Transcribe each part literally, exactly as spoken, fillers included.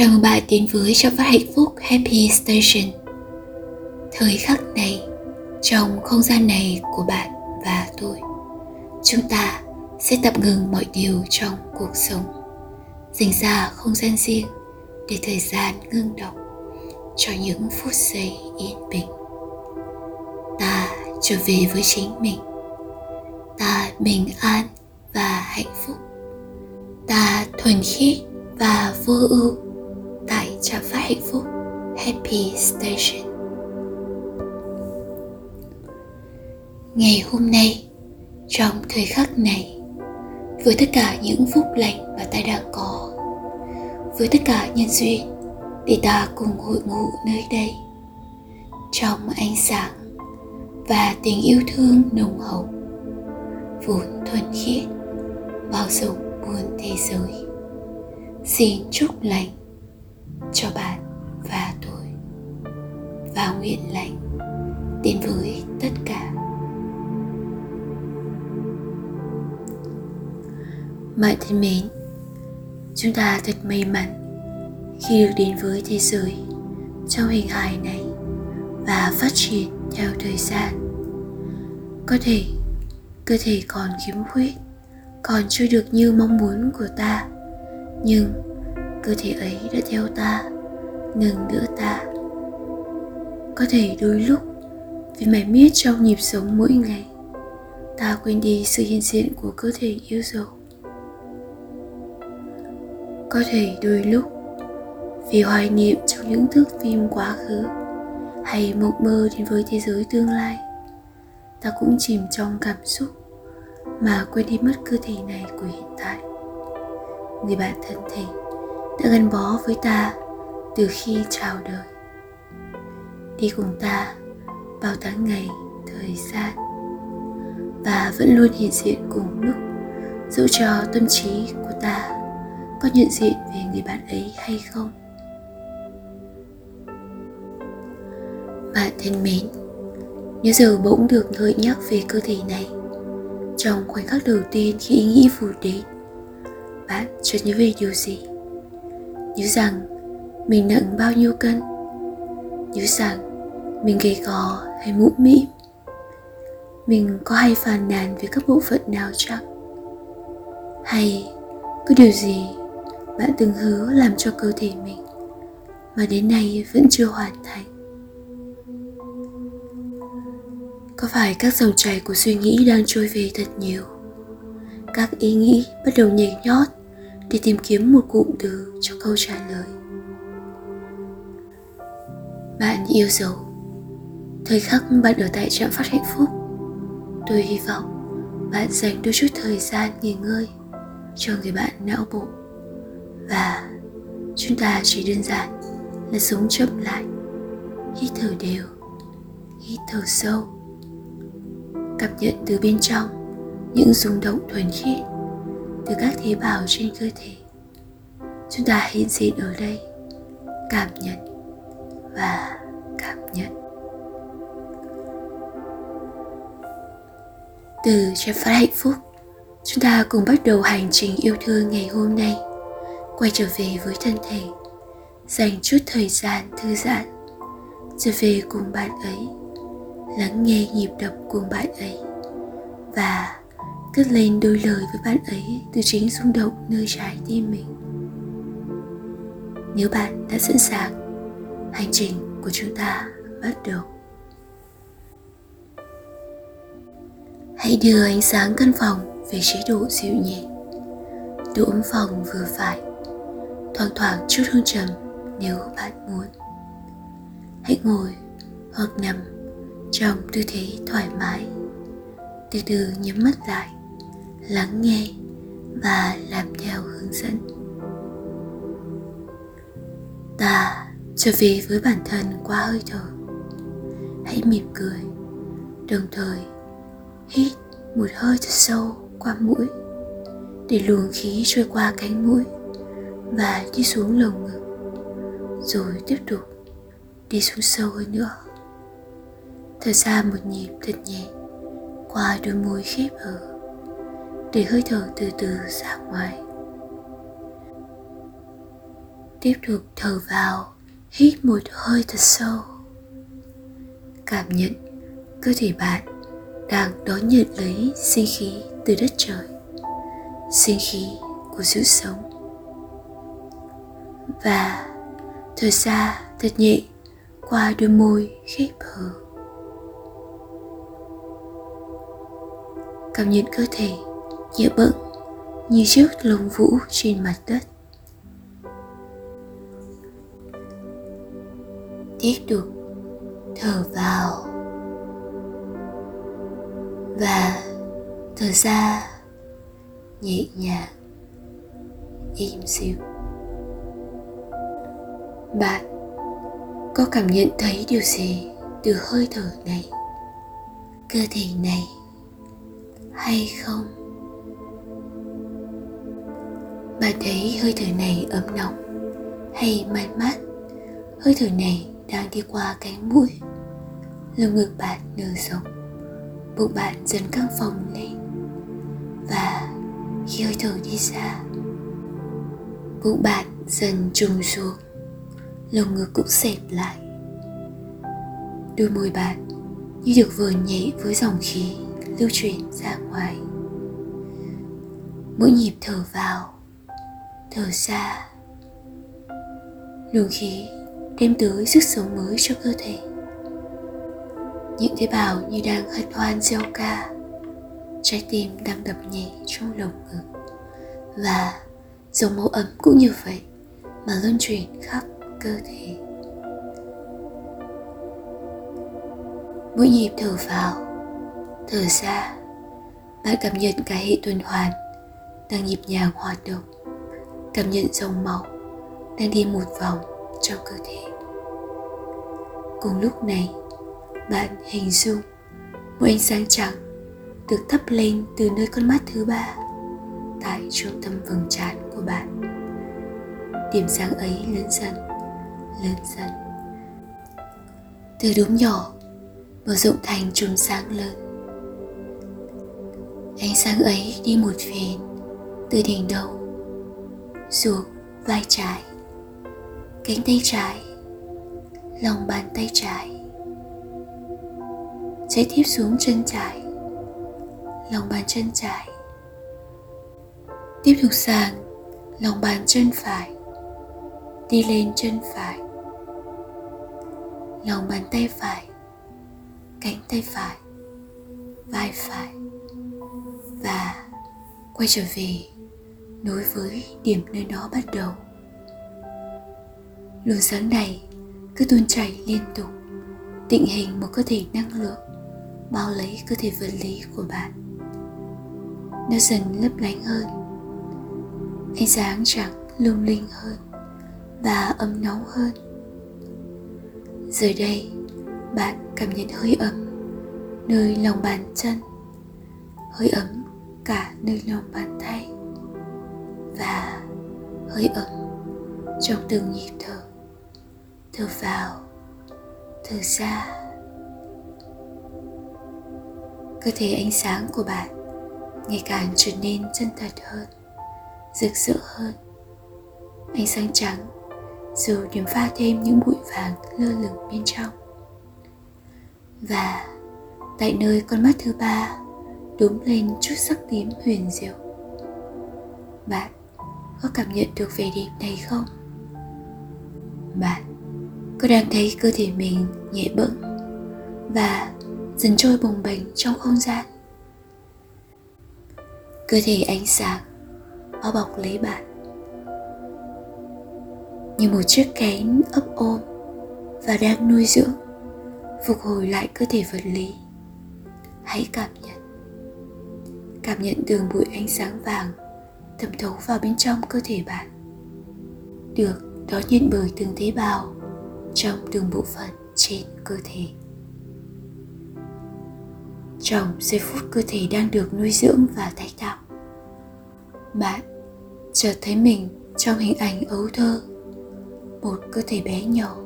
Chào mừng bạn đến với Cho Phát Hạnh Phúc Happy Station. Thời khắc này, trong không gian này của bạn và tôi, chúng ta sẽ tạm ngừng mọi điều trong cuộc sống, dành ra không gian riêng để thời gian ngưng đọng cho những phút giây yên bình. Ta trở về với chính mình. Ta bình an và hạnh phúc. Ta thuần khiết và vô ưu tại Trạm Phát Hạnh Phúc Happy Station. Ngày hôm nay, trong thời khắc này, với tất cả những phúc lành mà ta đã có, với tất cả nhân duyên để ta cùng hội ngộ nơi đây, trong ánh sáng và tình yêu thương nồng hậu, vốn thuần khiết bao dung muôn thế giới, xin chúc lành cho bạn và tôi, và nguyện lành đến với tất cả. Bạn thân mến, chúng ta thật may mắn khi được đến với thế giới trong hình hài này và phát triển theo thời gian. Có thể cơ thể còn khiếm khuyết, còn chưa được như mong muốn của ta, nhưng cơ thể ấy đã theo ta, nâng đỡ ta. Có thể đôi lúc vì mải miết trong nhịp sống mỗi ngày, ta quên đi sự hiện diện của cơ thể yêu dấu. Có thể đôi lúc vì hoài niệm trong những thước phim quá khứ hay mộng mơ đến với thế giới tương lai, ta cũng chìm trong cảm xúc mà quên đi mất cơ thể này của hiện tại. Người bạn thân thể đã gắn bó với ta từ khi chào đời, đi cùng ta bao tháng ngày, thời gian, và vẫn luôn hiện diện cùng lúc, dẫu cho tâm trí của ta có nhận diện về người bạn ấy hay không. Bạn thân mến, nếu giờ bỗng được gợi nhắc về cơ thể này, trong khoảnh khắc đầu tiên khi ý nghĩ vụt đến, bạn chợt nhớ về điều gì? Nhớ rằng mình nặng bao nhiêu cân? Nhớ rằng mình gầy gò hay mũm mĩm? Mình có hay phàn nàn về các bộ phận nào chăng? Hay có điều gì bạn từng hứa làm cho cơ thể mình mà đến nay vẫn chưa hoàn thành? Có phải các dòng chảy của suy nghĩ đang trôi về thật nhiều? Các ý nghĩ bắt đầu nhảy nhót để tìm kiếm một cụm từ cho câu trả lời. Bạn yêu dấu, thời khắc bạn ở tại Trạm Phát Hạnh Phúc, tôi hy vọng bạn dành đôi chút thời gian nghỉ ngơi cho người bạn não bộ, và chúng ta chỉ đơn giản là sống chậm lại, hít thở đều, hít thở sâu, cảm nhận từ bên trong những rung động thuần khiết từ các tế bào trên cơ thể. Chúng ta hiện diện ở đây, cảm nhận và cảm nhận. Từ Trạm Phát Hạnh Phúc, chúng ta cùng bắt đầu hành trình yêu thương ngày hôm nay, quay trở về với thân thể, dành chút thời gian thư giãn, trở về cùng bạn ấy, lắng nghe nhịp đập cùng bạn ấy, và cất lên đôi lời với bạn ấy từ chính rung động nơi trái tim mình. Nếu bạn đã sẵn sàng, hành trình của chúng ta bắt đầu. Hãy đưa ánh sáng căn phòng về chế độ dịu nhẹ, độ ấm phòng vừa phải, thoang thoảng chút hương trầm nếu bạn muốn. Hãy ngồi hoặc nằm trong tư thế thoải mái, từ từ nhắm mắt lại, lắng nghe và làm theo hướng dẫn. Ta trở về với bản thân qua hơi thở. Hãy mỉm cười, đồng thời hít một hơi thật sâu qua mũi để luồng khí trôi qua cánh mũi và đi xuống lồng ngực, rồi tiếp tục đi xuống sâu hơn nữa. Thở ra một nhịp thật nhẹ qua đôi môi khép hở để hơi thở từ từ ra ngoài. Tiếp tục thở vào, hít một hơi thật sâu. Cảm nhận cơ thể bạn đang đón nhận lấy sinh khí từ đất trời, sinh khí của sự sống. Và thở ra thật nhẹ qua đôi môi khép hờ. Cảm nhận cơ thể nhẹ bẫng như chiếc lông vũ trên mặt đất. Tiếp tục thở vào và thở ra nhẹ nhàng, êm dịu. Bạn có cảm nhận thấy điều gì từ hơi thở này, cơ thể này hay không? Bạn thấy hơi thở này ấm nóng hay man mát? Hơi thở này đang đi qua cánh mũi, lồng ngực bạn nở rộng, bụng bạn dần căng phồng lên. Và khi hơi thở đi ra, bụng bạn dần trùng xuống, lồng ngực cũng xẹp lại. Đôi môi bạn như được vờn nhẹ với dòng khí lưu chuyển ra ngoài. Mỗi nhịp thở vào, thở ra, luồng khí đem tới sức sống mới cho cơ thể. Những tế bào như đang hân hoan reo ca, trái tim đang đập nhẹ trong lồng ngực. Và dòng máu ấm cũng như vậy mà luân chuyển khắp cơ thể. Mỗi nhịp thở vào, thở ra, bạn cảm nhận cả hệ tuần hoàn đang nhịp nhàng hoạt động, cảm nhận dòng máu đang đi một vòng trong cơ thể. Cùng lúc này, bạn hình dung một ánh sáng trắng được thắp lên từ nơi con mắt thứ ba tại trung tâm vầng trán của bạn. Điểm sáng ấy lớn dần, lớn dần, từ đốm nhỏ mở rộng thành chùm sáng lớn. Ánh sáng ấy đi một vòng từ đỉnh đầu xuống vai trái, cánh tay trái, lòng bàn tay trái, chạy tiếp xuống chân trái, lòng bàn chân trái, tiếp tục sang lòng bàn chân phải, đi lên chân phải, lòng bàn tay phải, cánh tay phải, vai phải, và quay trở về nối với điểm nơi nó bắt đầu. Luồng sáng này cứ tuôn chảy liên tục, định hình một cơ thể năng lượng bao lấy cơ thể vật lý của bạn. Nó dần lấp lánh hơn, ánh sáng trắng lung linh hơn và ấm nóng hơn. Giờ đây bạn cảm nhận hơi ấm nơi lòng bàn chân, hơi ấm cả nơi lòng bàn tay và hơi ấm trong từng nhịp thở, thở vào, thở ra. Cơ thể ánh sáng của bạn ngày càng trở nên chân thật hơn, rực rỡ hơn. Ánh sáng trắng dù điểm pha thêm những bụi vàng lơ lửng bên trong. Và tại nơi con mắt thứ ba đốm lên chút sắc tím huyền diệu. Bạn có cảm nhận được vẻ đẹp này không? Bạn có đang thấy cơ thể mình nhẹ bẫng và dần trôi bồng bềnh trong không gian? Cơ thể ánh sáng bao bọc lấy bạn như một chiếc kén ấp ôm và đang nuôi dưỡng, phục hồi lại cơ thể vật lý. Hãy cảm nhận, cảm nhận từng bụi ánh sáng vàng thẩm thấu vào bên trong cơ thể bạn, được đón nhận bởi từng tế bào trong từng bộ phận trên cơ thể. Trong giây phút cơ thể đang được nuôi dưỡng và tái tạo, bạn chợt thấy mình trong hình ảnh ấu thơ, một cơ thể bé nhỏ,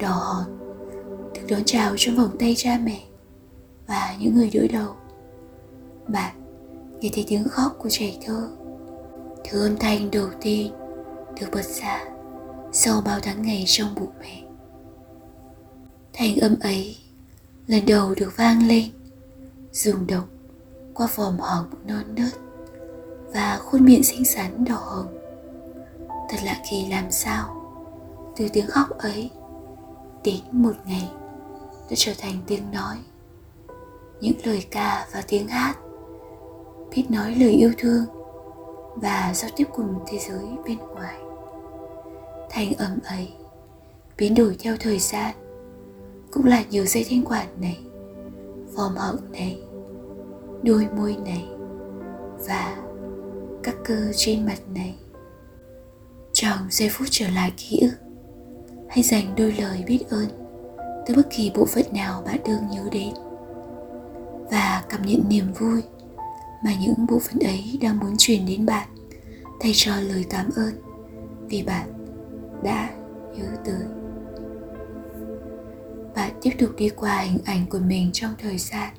đỏ hòn, được đón chào trong vòng tay cha mẹ và những người đỡ đầu. Bạn nghe thấy tiếng khóc của trẻ thơ, thứ âm thanh đầu tiên được bật ra sau bao tháng ngày trong bụng mẹ. Thanh âm ấy lần đầu được vang lên, rung động qua vòm họng non nớt và khuôn miệng xinh xắn đỏ hồng. Thật lạ kỳ làm sao, từ tiếng khóc ấy đến một ngày đã trở thành tiếng nói, những lời ca và tiếng hát, biết nói lời yêu thương và giao tiếp cùng thế giới bên ngoài. Thanh âm ấy biến đổi theo thời gian, cũng là nhiều dây thanh quản này, vòm họng này, đôi môi này và các cơ trên mặt này. Trong giây phút trở lại ký ức, hãy dành đôi lời biết ơn tới bất kỳ bộ phận nào bạn đương nhớ đến và cảm nhận niềm vui mà những bộ phận ấy đang muốn truyền đến bạn, thay cho lời cảm ơn vì bạn đã nhớ tới. Bạn tiếp tục đi qua hình ảnh của mình trong thời gian,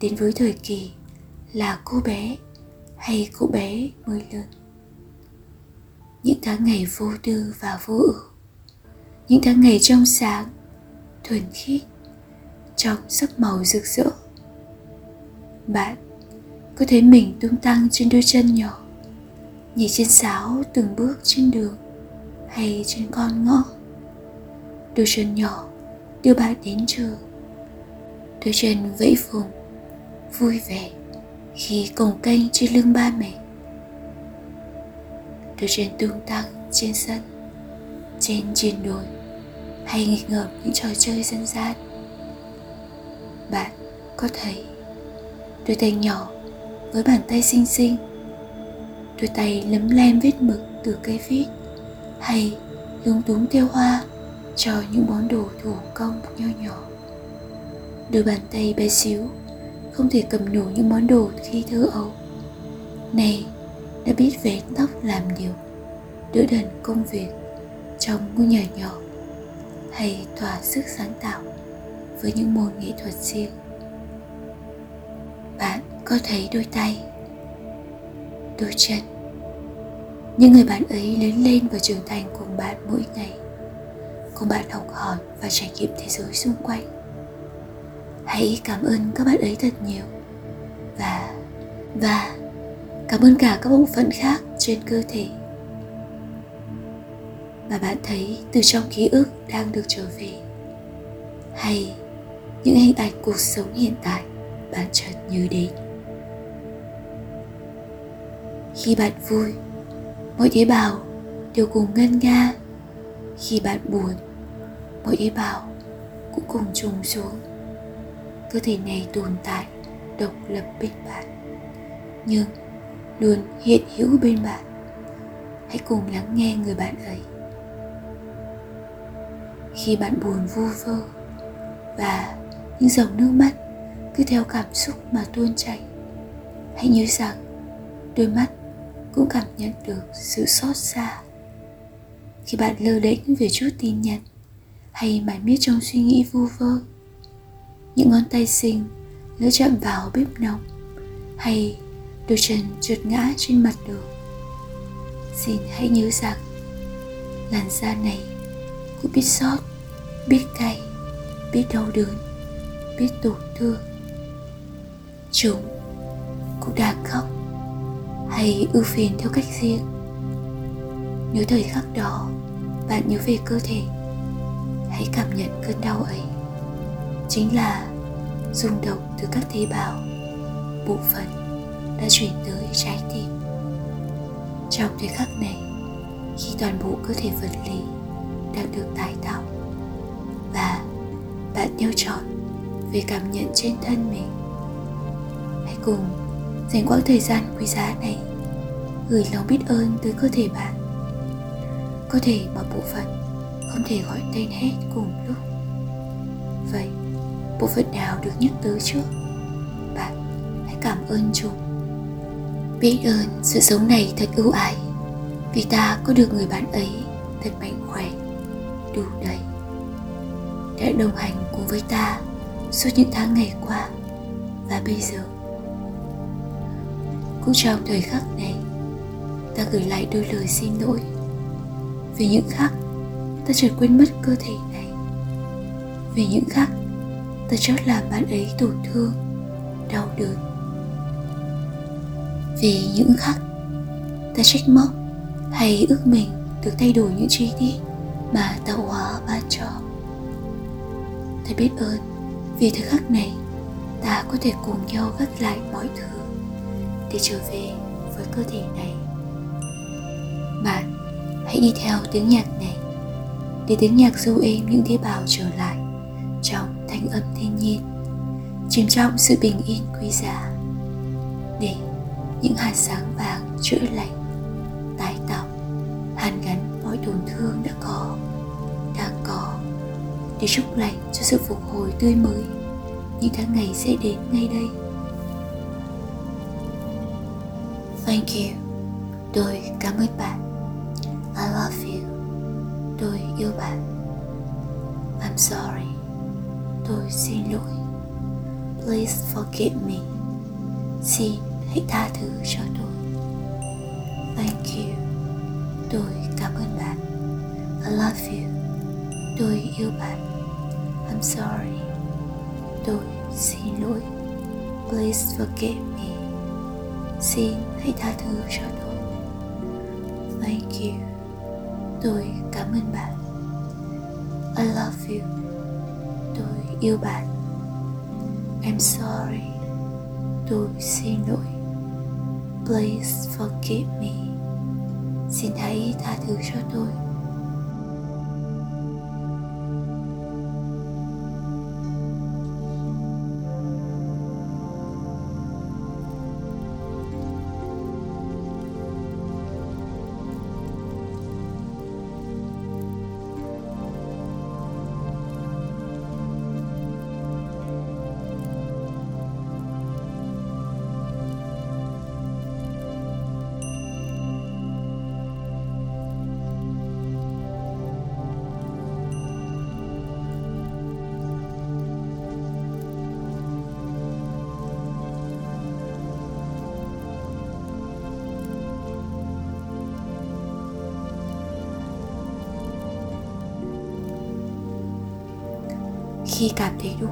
đến với thời kỳ là cô bé hay cậu bé mới lớn. Những tháng ngày vô tư và vô ưu, những tháng ngày trong sáng, thuần khiết, trong sắc màu rực rỡ. Bạn có thấy mình tung tăng trên đôi chân nhỏ, nhảy trên sáo từng bước trên đường hay trên con ngõ. Đôi chân nhỏ đưa bạn đến trường, đôi chân vẫy vùng, vui vẻ khi cồng kênh trên lưng ba mẹ. Đôi chân tung tăng trên sân, trên trên đồi hay nghịch ngợm những trò chơi dân gian. Bạn có thấy đôi tay nhỏ với bàn tay xinh xinh, đôi tay lấm lem vết mực từ cây viết hay lúng túng theo hoa cho những món đồ thủ công nho nhỏ. Đôi bàn tay bé xíu không thể cầm nổi những món đồ khi thơ ấu, nay đã biết vén tóc làm điều, đỡ đần công việc trong ngôi nhà nhỏ hay tỏa sức sáng tạo với những môn nghệ thuật riêng. Bạn có thấy đôi tay, đôi chân, những người bạn ấy lớn lên và trưởng thành cùng bạn mỗi ngày, cùng bạn học hỏi và trải nghiệm thế giới xung quanh. Hãy cảm ơn các bạn ấy thật nhiều và và cảm ơn cả các bộ phận khác trên cơ thể mà bạn thấy từ trong ký ức đang được trở về, hay những hình ảnh cuộc sống hiện tại bạn chợt nhớ đến. Khi bạn vui, mỗi tế bào đều cùng ngân nga. Khi bạn buồn, mỗi tế bào cũng cùng trùng xuống. Cơ thể này tồn tại độc lập bên bạn, nhưng luôn hiện hữu bên bạn. Hãy cùng lắng nghe người bạn ấy. Khi bạn buồn vu vơ và những dòng nước mắt cứ theo cảm xúc mà tuôn chảy, hãy nhớ rằng đôi mắt cũng cảm nhận được sự xót xa. Khi bạn lơ đễnh về chút tin nhắn hay mải miết trong suy nghĩ vu vơ, những ngón tay xinh lỡ chạm vào bếp nóng hay đôi chân trượt ngã trên mặt đường, xin hãy nhớ rằng làn da này cũng biết xót, biết cay, biết đau đớn, biết tổn thương. Chúng cũng đang khóc hay ưu phiền theo cách riêng. Nếu thời khắc đó bạn nhớ về cơ thể, hãy cảm nhận cơn đau ấy chính là rung động từ các tế bào, bộ phận đã chuyển tới trái tim. Trong thời khắc này, khi toàn bộ cơ thể vật lý đang được tái tạo và bạn nêu trọn về cảm nhận trên thân mình, hãy cùng dành quãng thời gian quý giá này gửi lòng biết ơn tới cơ thể bạn, cơ thể mà bộ phận không thể gọi tên hết cùng lúc. Vậy bộ phận nào được nhắc tới trước, bạn hãy cảm ơn chúng. Biết ơn sự sống này thật ưu ái, vì ta có được người bạn ấy thật mạnh khỏe, đủ đầy, đã đồng hành cùng với ta suốt những tháng ngày qua và bây giờ. Cũng trong thời khắc này, ta gửi lại đôi lời xin lỗi vì những khắc ta chợt quên mất cơ thể này. Vì những khắc ta chót làm bạn ấy tổn thương, đau đớn. Vì những khắc ta trách móc hay ước mình được thay đổi những chi tiết mà tạo hóa ban cho. Ta biết ơn vì thời khắc này ta có thể cùng nhau gác lại mọi thứ để trở về với cơ thể này. Bạn hãy đi theo tiếng nhạc này, để tiếng nhạc du êm những tế bào trở lại trong thanh âm thiên nhiên, chìm trong sự bình yên quý giá, để những hạt sáng vàng chữa lành, tái tạo, hàn gắn mọi tổn thương đã có, đang có, để chúc lành cho sự phục hồi tươi mới những tháng ngày sẽ đến ngay đây. Thank you, tôi cảm ơn bạn. I love you, tôi yêu bạn. I'm sorry, tôi xin lỗi. Please forgive me, xin hãy tha thứ cho tôi. Thank you, tôi cảm ơn bạn. I love you, tôi yêu bạn. I'm sorry, tôi xin lỗi. Please forgive me, xin hãy tha thứ cho tôi. Thank you, tôi cảm ơn bạn. I love you, tôi yêu bạn. I'm sorry, tôi xin lỗi. Please forgive me, xin hãy tha thứ cho tôi. Khi cảm thấy đủ,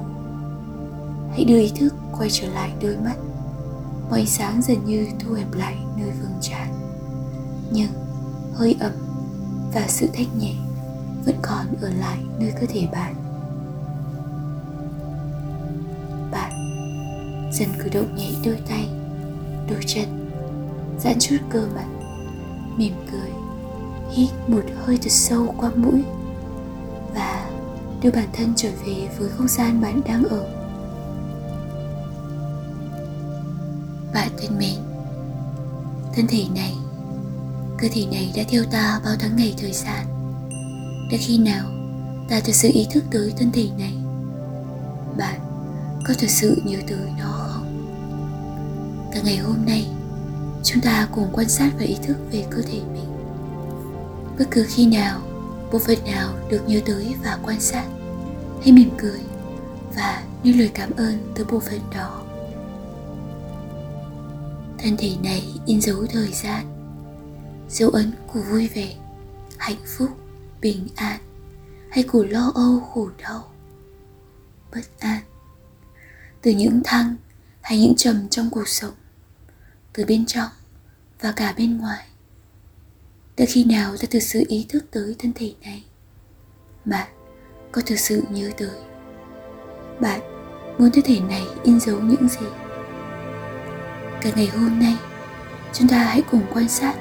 hãy đưa ý thức quay trở lại đôi mắt. Mọi ánh sáng dần như thu hẹp lại nơi vùng trán, nhưng hơi ấm và sự thách nhẹ vẫn còn ở lại nơi cơ thể bạn. Bạn dần cử động nhẹ đôi tay, đôi chân, giãn chút cơ mặt, mỉm cười, hít một hơi thật sâu qua mũi, đưa bản thân trở về với không gian bạn đang ở. Bạn thân mến, thân thể này, cơ thể này đã theo ta bao tháng ngày thời gian. Đã khi nào ta thật sự ý thức tới thân thể này? Bạn có thật sự nhớ tới nó không? Cả ngày hôm nay, chúng ta cùng quan sát và ý thức về cơ thể mình. Bất cứ khi nào bộ phận nào được nhớ tới và quan sát, hãy mỉm cười và nói lời cảm ơn tới bộ phận đó. Thân thể này in dấu thời gian, dấu ấn của vui vẻ, hạnh phúc, bình an, hay của lo âu, khổ đau, bất an. Từ những thăng hay những trầm trong cuộc sống, từ bên trong và cả bên ngoài. Từ khi nào ta thực sự ý thức tới thân thể này? Bạn có thực sự nhớ tới? Bạn muốn thân thể này in dấu những gì? Cả ngày hôm nay, chúng ta hãy cùng quan sát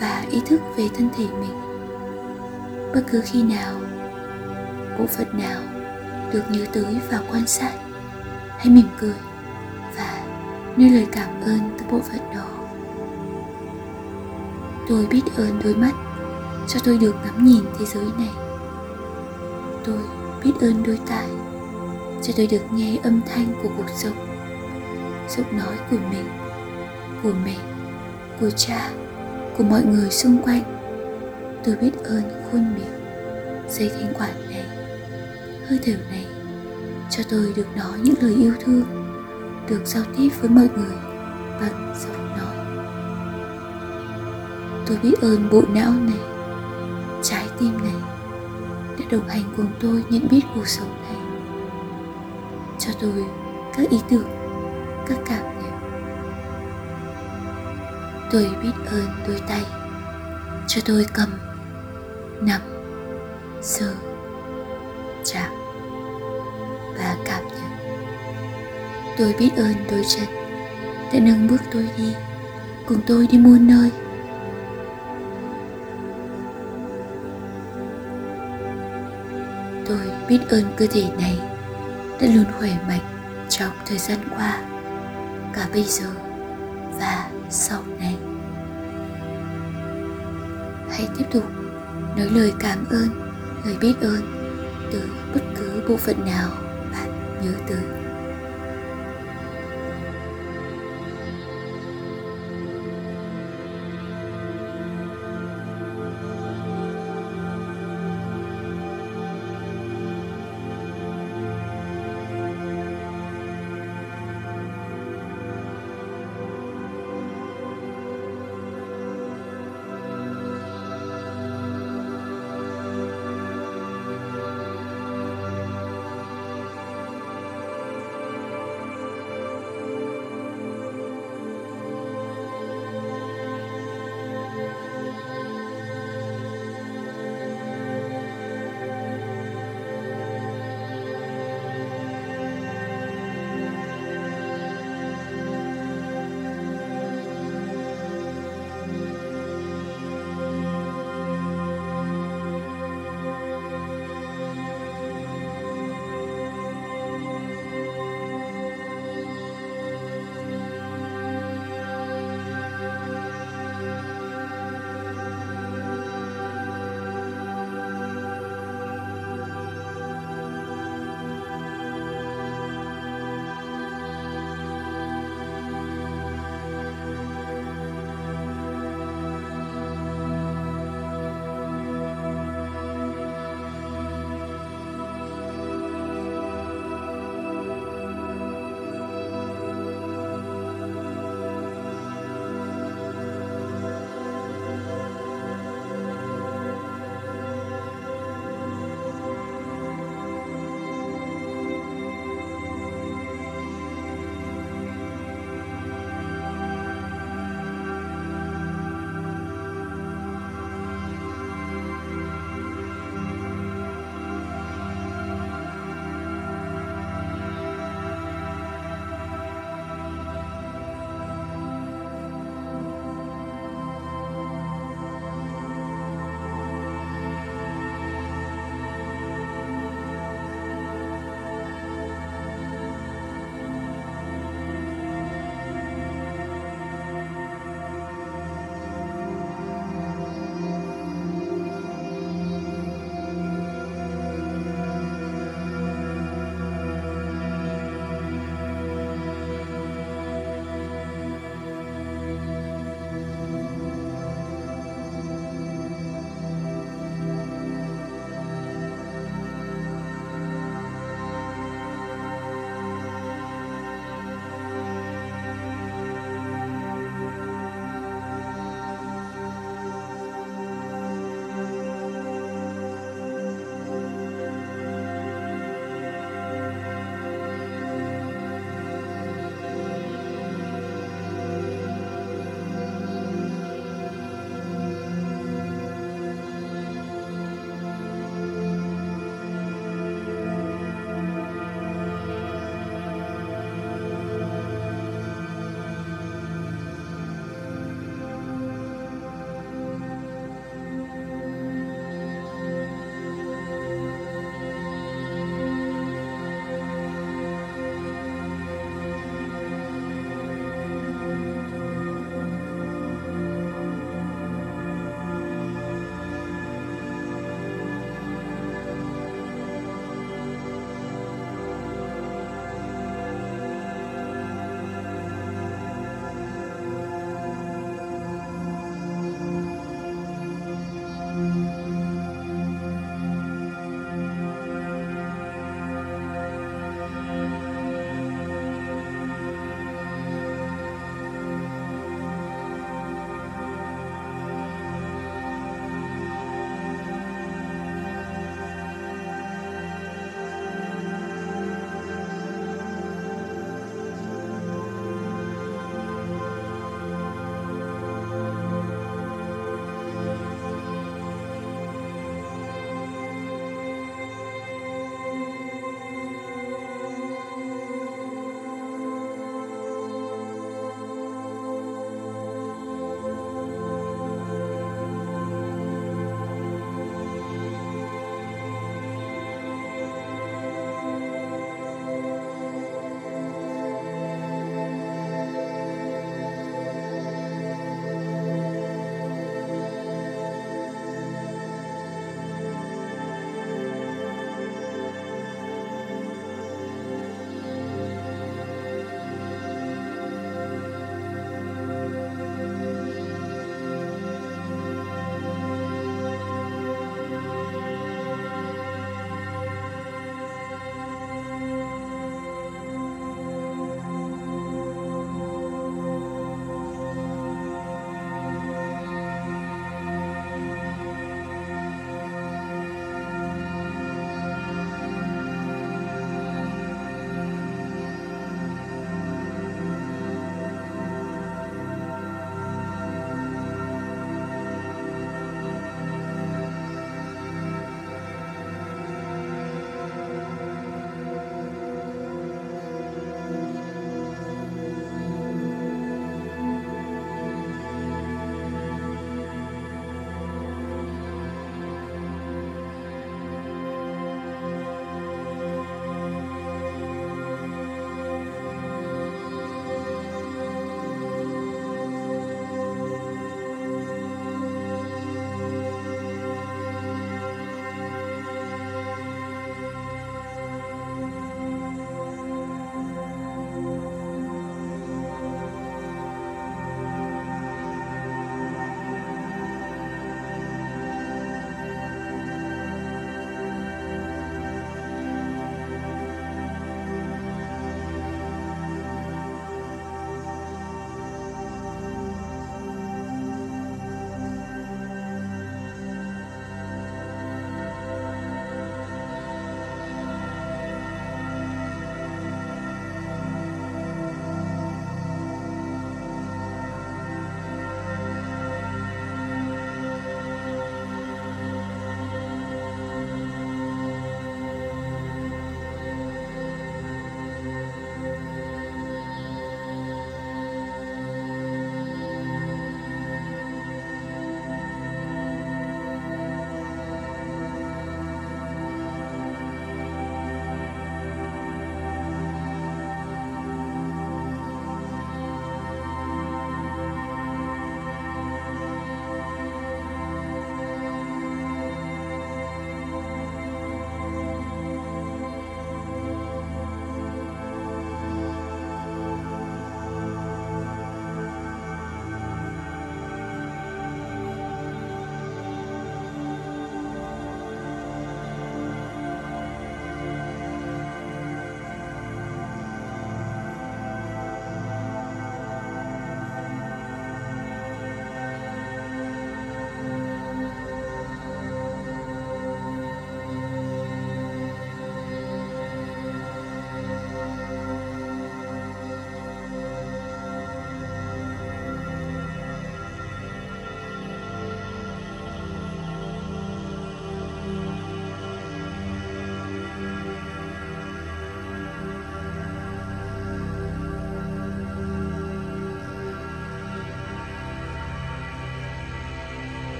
và ý thức về thân thể mình. Bất cứ khi nào, bộ phận nào được nhớ tới và quan sát, hãy mỉm cười và nói lời cảm ơn tới bộ phận đó. Tôi biết ơn đôi mắt cho tôi được ngắm nhìn thế giới này. Tôi biết ơn đôi tai cho tôi được nghe âm thanh của cuộc sống, giọng nói của mình, của mẹ, của cha, của mọi người xung quanh. Tôi biết ơn khuôn miệng, dây thanh quản này, hơi thở này cho tôi được nói những lời yêu thương, được giao tiếp với mọi người bằng giọng. Tôi biết ơn bộ não này, trái tim này đồng hành cùng tôi nhận biết cuộc sống này, cho tôi các ý tưởng, các cảm nhận. Tôi biết ơn đôi tay cho tôi cầm, nắm, sờ, chạm và cảm nhận. Tôi biết ơn đôi chân đã nâng bước tôi đi, cùng tôi đi muôn nơi. Tôi biết ơn cơ thể này đã luôn khỏe mạnh trong thời gian qua, cả bây giờ và sau này. Hãy tiếp tục nói lời cảm ơn, lời biết ơn từ bất cứ bộ phận nào bạn nhớ tới.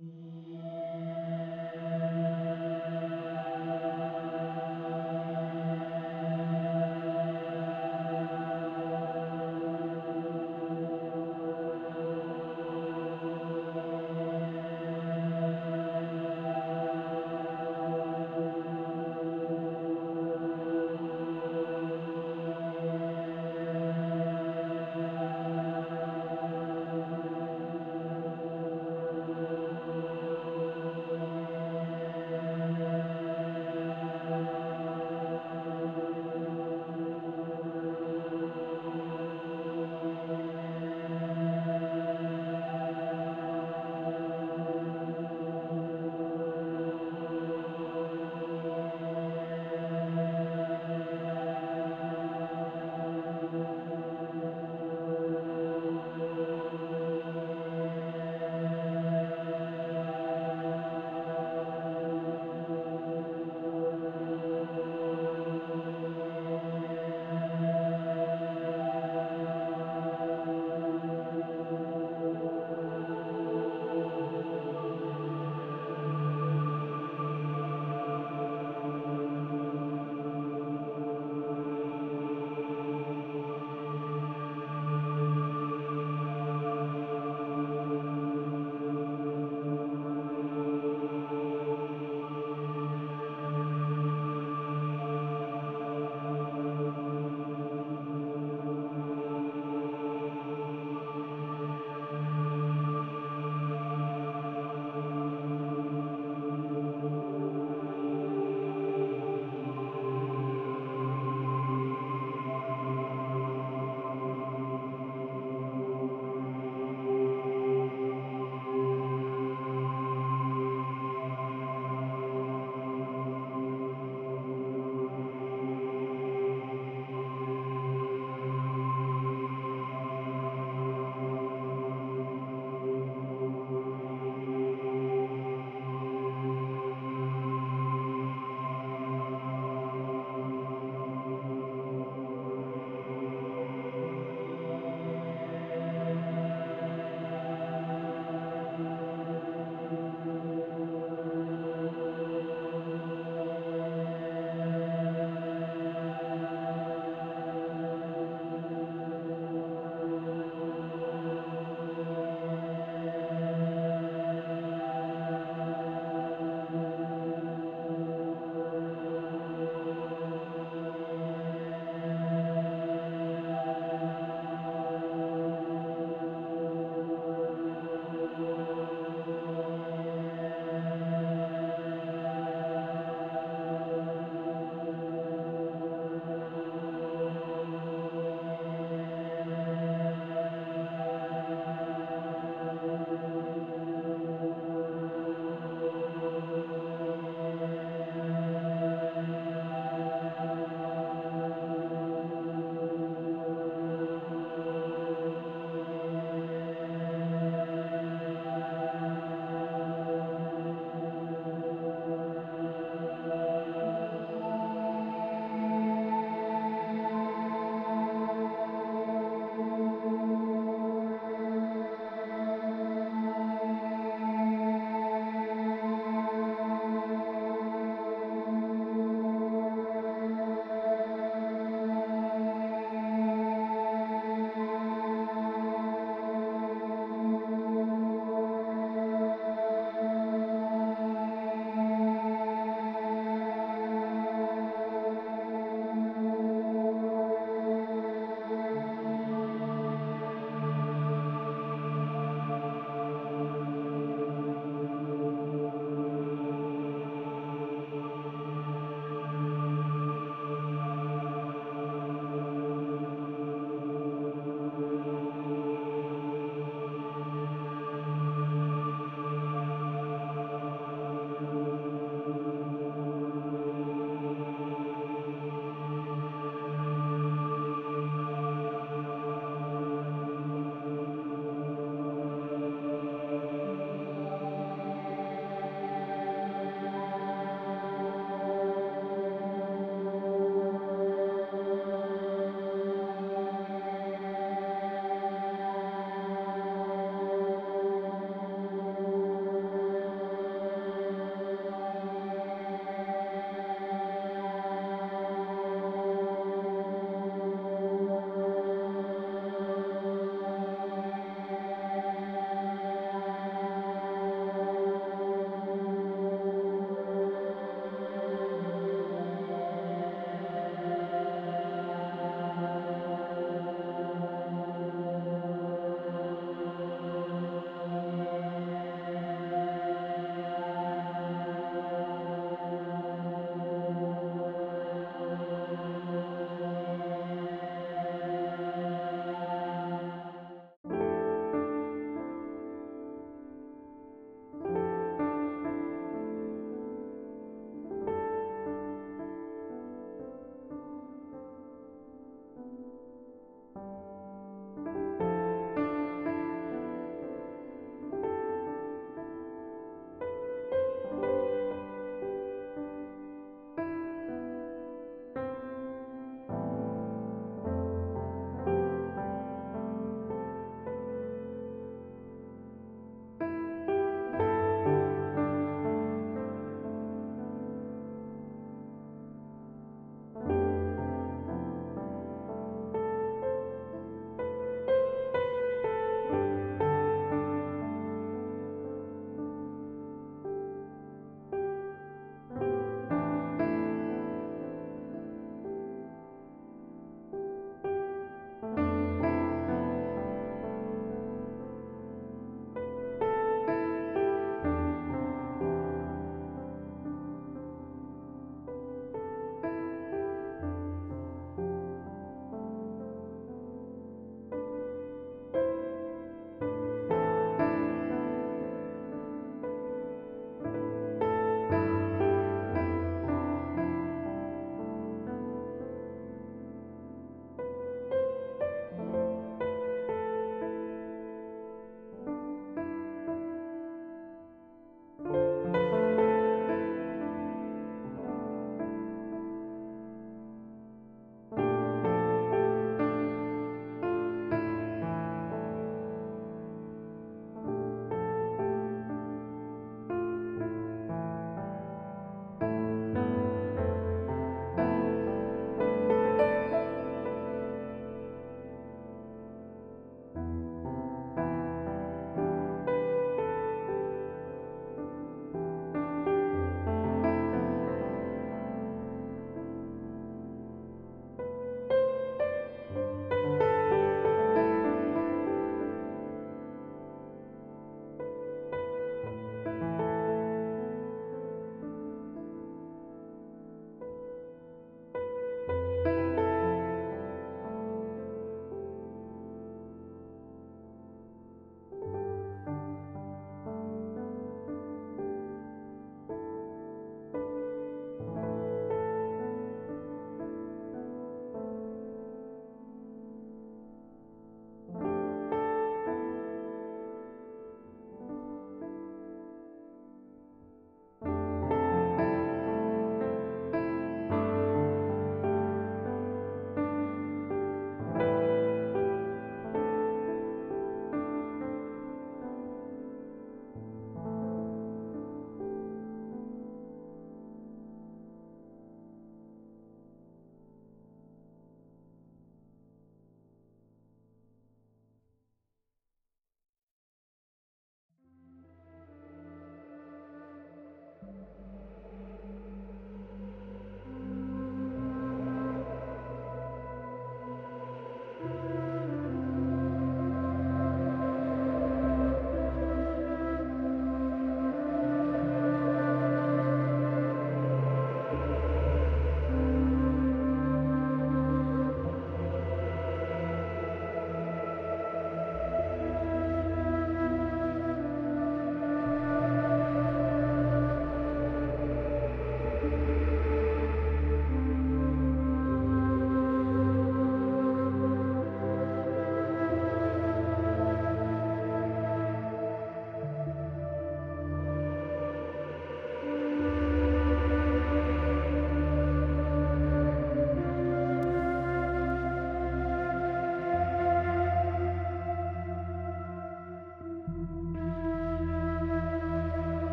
Thank you.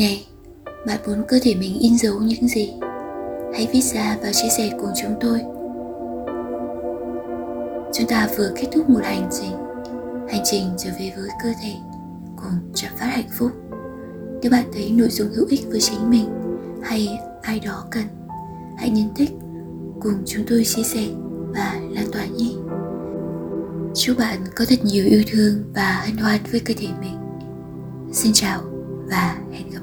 này bạn muốn cơ thể mình in dấu những gì? Hãy viết ra và chia sẻ cùng chúng tôi. Chúng ta vừa kết thúc một hành trình, hành trình trở về với cơ thể cùng Trạm Phát Hạnh Phúc. Nếu bạn thấy nội dung hữu ích với chính mình hay ai đó cần, hãy nhấn thích cùng chúng tôi chia sẻ và lan tỏa nhé. Chúc bạn có thật nhiều yêu thương và hân hoan với cơ thể mình. Xin chào và hẹn gặp lại.